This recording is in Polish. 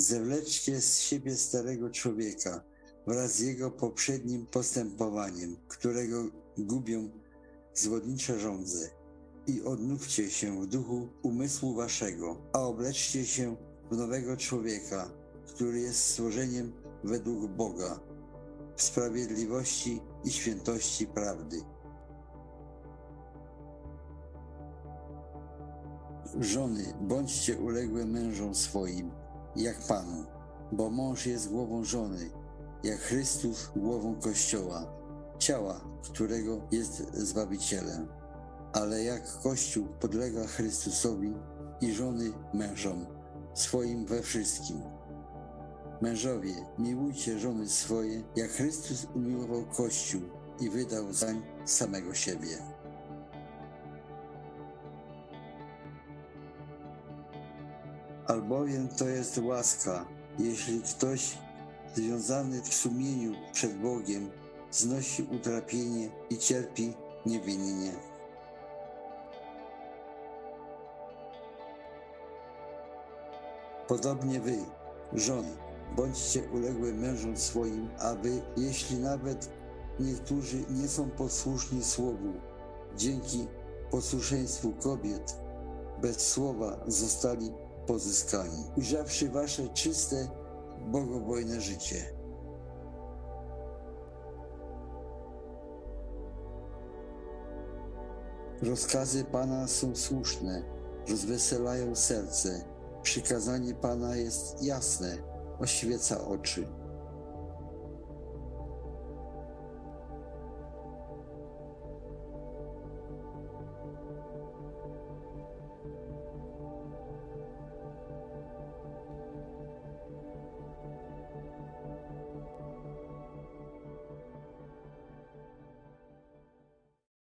Zewleczcie z siebie starego człowieka wraz z jego poprzednim postępowaniem, którego gubią złodnicze żądze, i odnówcie się w duchu umysłu waszego, a obleczcie się w nowego człowieka, który jest stworzeniem według Boga, w sprawiedliwości i świętości prawdy. Żony, bądźcie uległe mężom swoim, jak Panu, bo mąż jest głową żony, jak Chrystus głową Kościoła, ciała, którego jest Zbawicielem. Ale jak Kościół podlega Chrystusowi i żony mężom swoim we wszystkim. Mężowie, miłujcie żony swoje, jak Chrystus umiłował Kościół i wydał zań samego siebie. Albowiem to jest łaska, jeśli ktoś związany w sumieniu przed Bogiem znosi utrapienie i cierpi niewinnie. Podobnie wy, żony, bądźcie uległe mężom swoim, aby, jeśli nawet niektórzy nie są posłuszni słowu, dzięki posłuszeństwu kobiet bez słowa zostali pozyskani, ujrzawszy wasze czyste, bogobojne życie. Rozkazy Pana są słuszne, rozweselają serce. Przykazanie Pana jest jasne, oświeca oczy.